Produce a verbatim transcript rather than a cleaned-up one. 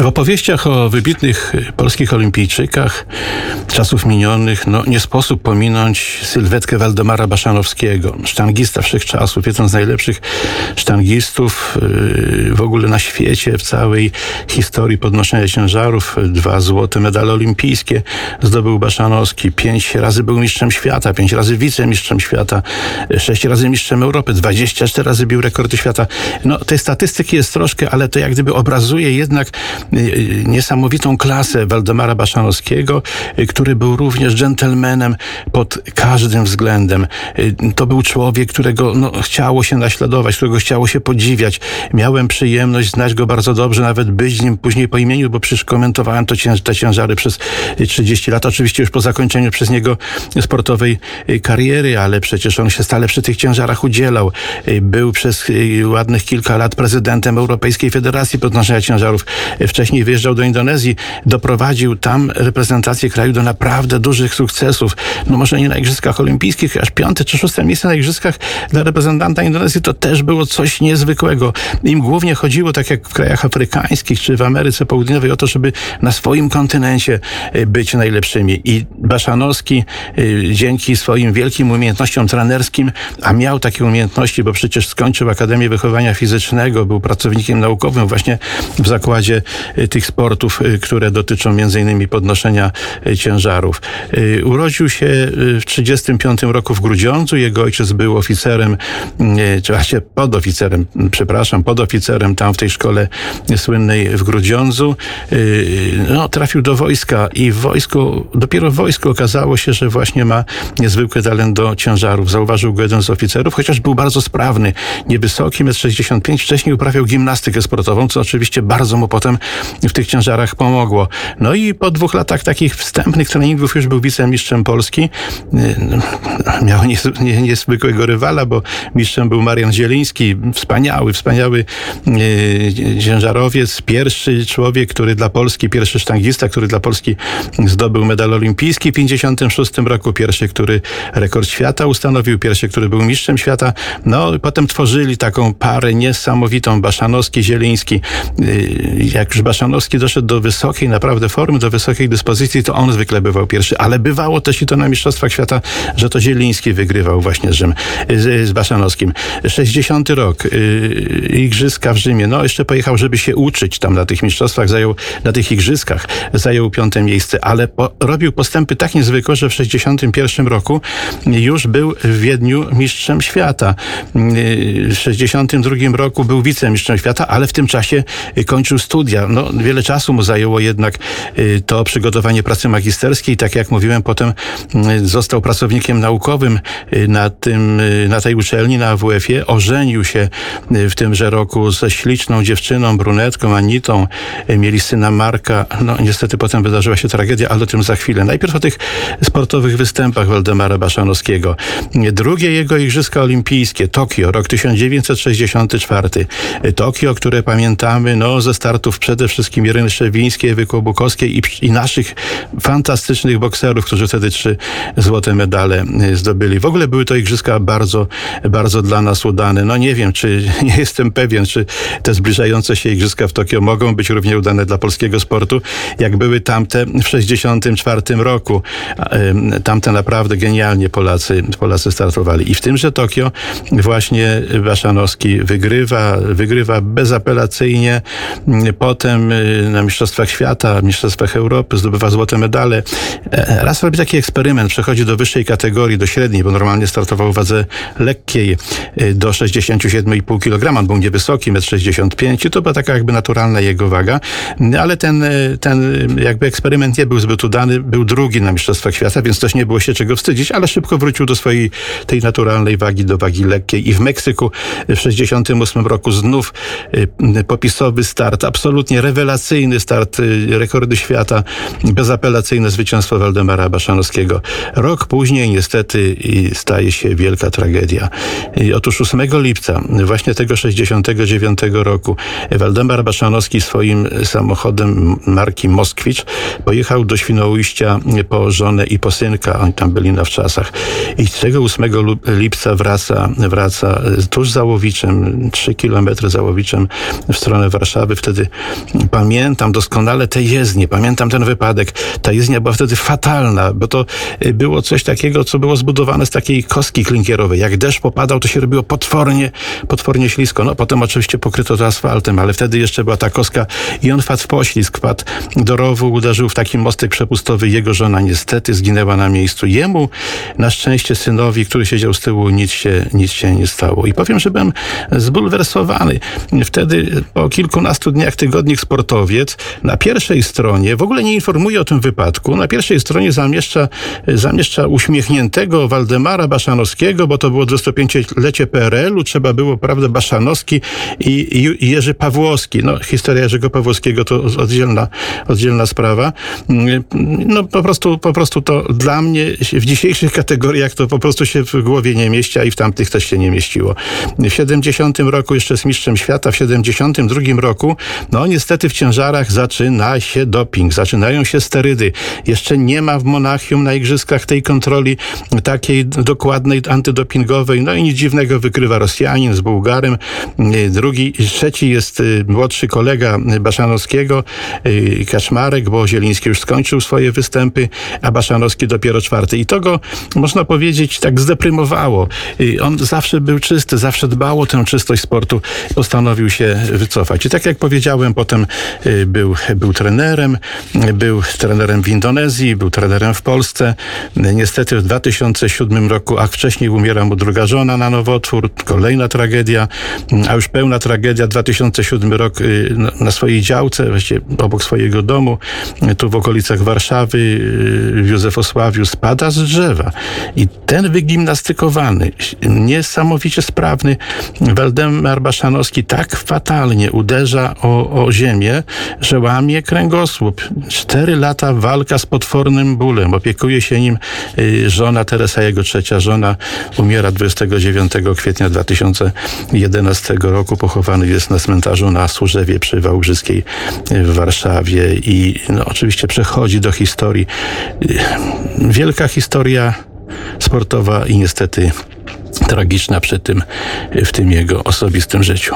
W opowieściach o wybitnych polskich olimpijczykach czasów minionych no, nie sposób pominąć sylwetkę Waldemara Baszanowskiego, sztangista wszechczasów, jeden z najlepszych sztangistów w ogóle na świecie, w całej historii podnoszenia ciężarów. Dwa złote medale olimpijskie zdobył Baszanowski, pięć razy był mistrzem świata, pięć razy wicemistrzem świata, sześć razy mistrzem Europy, dwadzieścia cztery razy bił rekordy świata. No, tej statystyki jest troszkę, ale to jak gdyby obrazuje jednak niesamowitą klasę Waldemara Baszanowskiego, który był również dżentelmenem pod każdym względem. To był człowiek, którego no, chciało się naśladować, którego chciało się podziwiać. Miałem przyjemność znać go bardzo dobrze, nawet być z nim później po imieniu, bo przecież komentowałem to, te ciężary przez trzydzieści lat. Oczywiście już po zakończeniu przez niego sportowej kariery, ale przecież on się stale przy tych ciężarach udzielał. Był przez ładnych kilka lat prezydentem Europejskiej Federacji Podnoszenia Ciężarów. Wcześniej wyjeżdżał do Indonezji, doprowadził tam reprezentację kraju do naprawdę dużych sukcesów. No może nie na Igrzyskach Olimpijskich, aż piąte czy szóste miejsce na Igrzyskach dla reprezentanta Indonezji to też było coś niezwykłego. Im głównie chodziło, tak jak w krajach afrykańskich czy w Ameryce Południowej, o to, żeby na swoim kontynencie być najlepszymi. I Baszanowski dzięki swoim wielkim umiejętnościom trenerskim, a miał takie umiejętności, bo przecież skończył Akademię Wychowania Fizycznego, był pracownikiem naukowym właśnie w zakładzie tych sportów, które dotyczą między innymi podnoszenia ciężarów. Urodził się w tysiąc dziewięćset trzydziestym piątym roku w Grudziądzu. Jego ojciec był oficerem, czy właściwie podoficerem, przepraszam, podoficerem tam w tej szkole słynnej w Grudziądzu. No, trafił do wojska i w wojsku, dopiero w wojsku okazało się, że właśnie ma niezwykły talent do ciężarów. Zauważył go jeden z oficerów, chociaż był bardzo sprawny, niewysoki, metr sześćdziesiąt pięć. Wcześniej uprawiał gimnastykę sportową, co oczywiście bardzo mu potem w tych ciężarach pomogło. No i po dwóch latach takich wstępnych treningów już był wicemistrzem Polski. Miał niezwykłego rywala, bo mistrzem był Marian Zieliński. Wspaniały, wspaniały ciężarowiec, pierwszy człowiek, który dla Polski, pierwszy sztangista, który dla Polski zdobył medal olimpijski w pięćdziesiątym szóstym roku, pierwszy, który rekord świata ustanowił, pierwszy, który był mistrzem świata. No i potem tworzyli taką parę niesamowitą, Baszanowski-Zieliński. Jak już Baszanowski doszedł do wysokiej naprawdę formy, do wysokiej dyspozycji, to on zwykle bywał pierwszy, ale bywało też i to na Mistrzostwach Świata, że to Zieliński wygrywał właśnie z, Rzym, z, z Baszanowskim. sześćdziesiąty rok, yy, Igrzyska w Rzymie. No, jeszcze pojechał, żeby się uczyć tam na tych mistrzostwach, zajął, na tych Igrzyskach zajął piąte miejsce, ale po, robił postępy tak niezwykłe, że w sześćdziesiątym pierwszym roku już był w Wiedniu mistrzem świata. Yy, w sześćdziesiątym drugim roku był wicemistrzem świata, ale w tym czasie kończył studia. No, wiele czasu mu zajęło jednak to przygotowanie pracy magisterskiej. Tak jak mówiłem, potem został pracownikiem naukowym na, tym, na tej uczelni, na A W F ie. Ożenił się w tymże roku ze śliczną dziewczyną, brunetką, Anitą. Mieli syna Marka. No niestety potem wydarzyła się tragedia, ale o tym za chwilę. Najpierw o tych sportowych występach Waldemara Baszanowskiego. Drugie jego Igrzyska Olimpijskie, Tokio, rok tysiąc dziewięćset sześćdziesiąty czwarty. Tokio, które pamiętamy, no ze startów przede wszystkim Ireny Szewińskiej, Wykłobukowskiej i, i naszych fantastycznych bokserów, którzy wtedy trzy złote medale zdobyli. W ogóle były to igrzyska bardzo, bardzo dla nas udane. No nie wiem, czy nie jestem pewien, czy te zbliżające się igrzyska w Tokio mogą być równie udane dla polskiego sportu, jak były tamte w sześćdziesiątym czwartym roku. Tamte naprawdę genialnie Polacy, Polacy startowali. I w tymże Tokio właśnie Baszanowski wygrywa, wygrywa bezapelacyjnie. Potem na Mistrzostwach Świata, Mistrzostwach Europy zdobywa złote medale. Raz robi taki eksperyment, przechodzi do wyższej kategorii, do średniej, bo normalnie startował w wadze lekkiej do sześćdziesiąt siedem i pół kilograma. On był niewysoki, metr sześćdziesiąt pięć. To była taka jakby naturalna jego waga. Ale ten, ten jakby eksperyment nie był zbyt udany. Był drugi na Mistrzostwach Świata, więc też nie było się czego wstydzić, ale szybko wrócił do swojej tej naturalnej wagi, do wagi lekkiej. I w Meksyku w sześćdziesiątym ósmym roku znów popisowy start, absolutnie rewelacyjny start, rekordy świata, bezapelacyjne zwycięstwo Waldemara Baszanowskiego. Rok później niestety staje się wielka tragedia. Otóż ósmego lipca właśnie tego sześćdziesiątego dziewiątego roku Waldemar Baszanowski swoim samochodem marki Moskwicz pojechał do Świnoujścia po żonę i po synka. Oni tam byli na wczasach. I tego ósmego lipca wraca, wraca tuż za Łowiczem, trzy kilometry za Łowiczem w stronę Warszawy. Wtedy Pamiętam doskonale te jezdnie, pamiętam ten wypadek. Ta jezdnia była wtedy fatalna, bo to było coś takiego, co było zbudowane z takiej kostki klinkierowej. Jak deszcz popadał, to się robiło potwornie, potwornie ślisko. No potem oczywiście pokryto to asfaltem, ale wtedy jeszcze była ta kostka i on wpadł w poślizg, wpadł do rowu, uderzył w taki mostek przepustowy. Jego żona niestety zginęła na miejscu. Jemu na szczęście synowi, który siedział z tyłu, nic się, nic się nie stało. I powiem, że byłem zbulwersowany. Wtedy po kilkunastu dniach tygodnik Sportowiec na pierwszej stronie, w ogóle nie informuje o tym wypadku, na pierwszej stronie zamieszcza, zamieszcza uśmiechniętego Waldemara Baszanowskiego, bo to było dwudziestopięciolecie P R L u, trzeba było, prawda, Baszanowski i, i Jerzy Pawłowski. No, historia Jerzego Pawłowskiego to oddzielna, oddzielna sprawa. No po prostu, po prostu to dla mnie w dzisiejszych kategoriach to po prostu się w głowie nie mieści, a i w tamtych też się nie mieściło. W siedemdziesiątym roku jeszcze z mistrzem świata, w siedemdziesiątym drugim roku, no niestety w ciężarach zaczyna się doping, zaczynają się sterydy. Jeszcze nie ma w Monachium na igrzyskach tej kontroli takiej dokładnej, antydopingowej. No i nic dziwnego, wykrywa Rosjanin z Bułgarem. Drugi, trzeci jest młodszy kolega Baszanowskiego, Kaczmarek, bo Zieliński już skończył swoje występy, a Baszanowski dopiero czwarty. I to go, można powiedzieć, tak zdeprymowało. On zawsze był czysty, zawsze dbał o tę czystość sportu. Postanowił się wycofać. I tak jak powiedziałem, potem był, był trenerem, był trenerem w Indonezji, był trenerem w Polsce. Niestety w dwa tysiące siódmym roku, a wcześniej umiera mu druga żona na nowotwór, kolejna tragedia, a już pełna tragedia, dwa tysiące siódmy rok na swojej działce, właściwie obok swojego domu, tu w okolicach Warszawy, w Józefosławiu, spada z drzewa. I ten wygimnastykowany, niesamowicie sprawny Waldemar Baszanowski tak fatalnie uderza o, o ziemię, że łamie kręgosłup. Cztery lata walka z potwornym bólem. Opiekuje się nim żona Teresa, jego trzecia żona. Umiera dwudziestego dziewiątego kwietnia dwa tysiące jedenastego roku. Pochowany jest na cmentarzu na Służewie przy Wałbrzyskiej w Warszawie. I no, oczywiście przechodzi do historii. Wielka historia sportowa i niestety tragiczna przy tym, w tym jego osobistym życiu.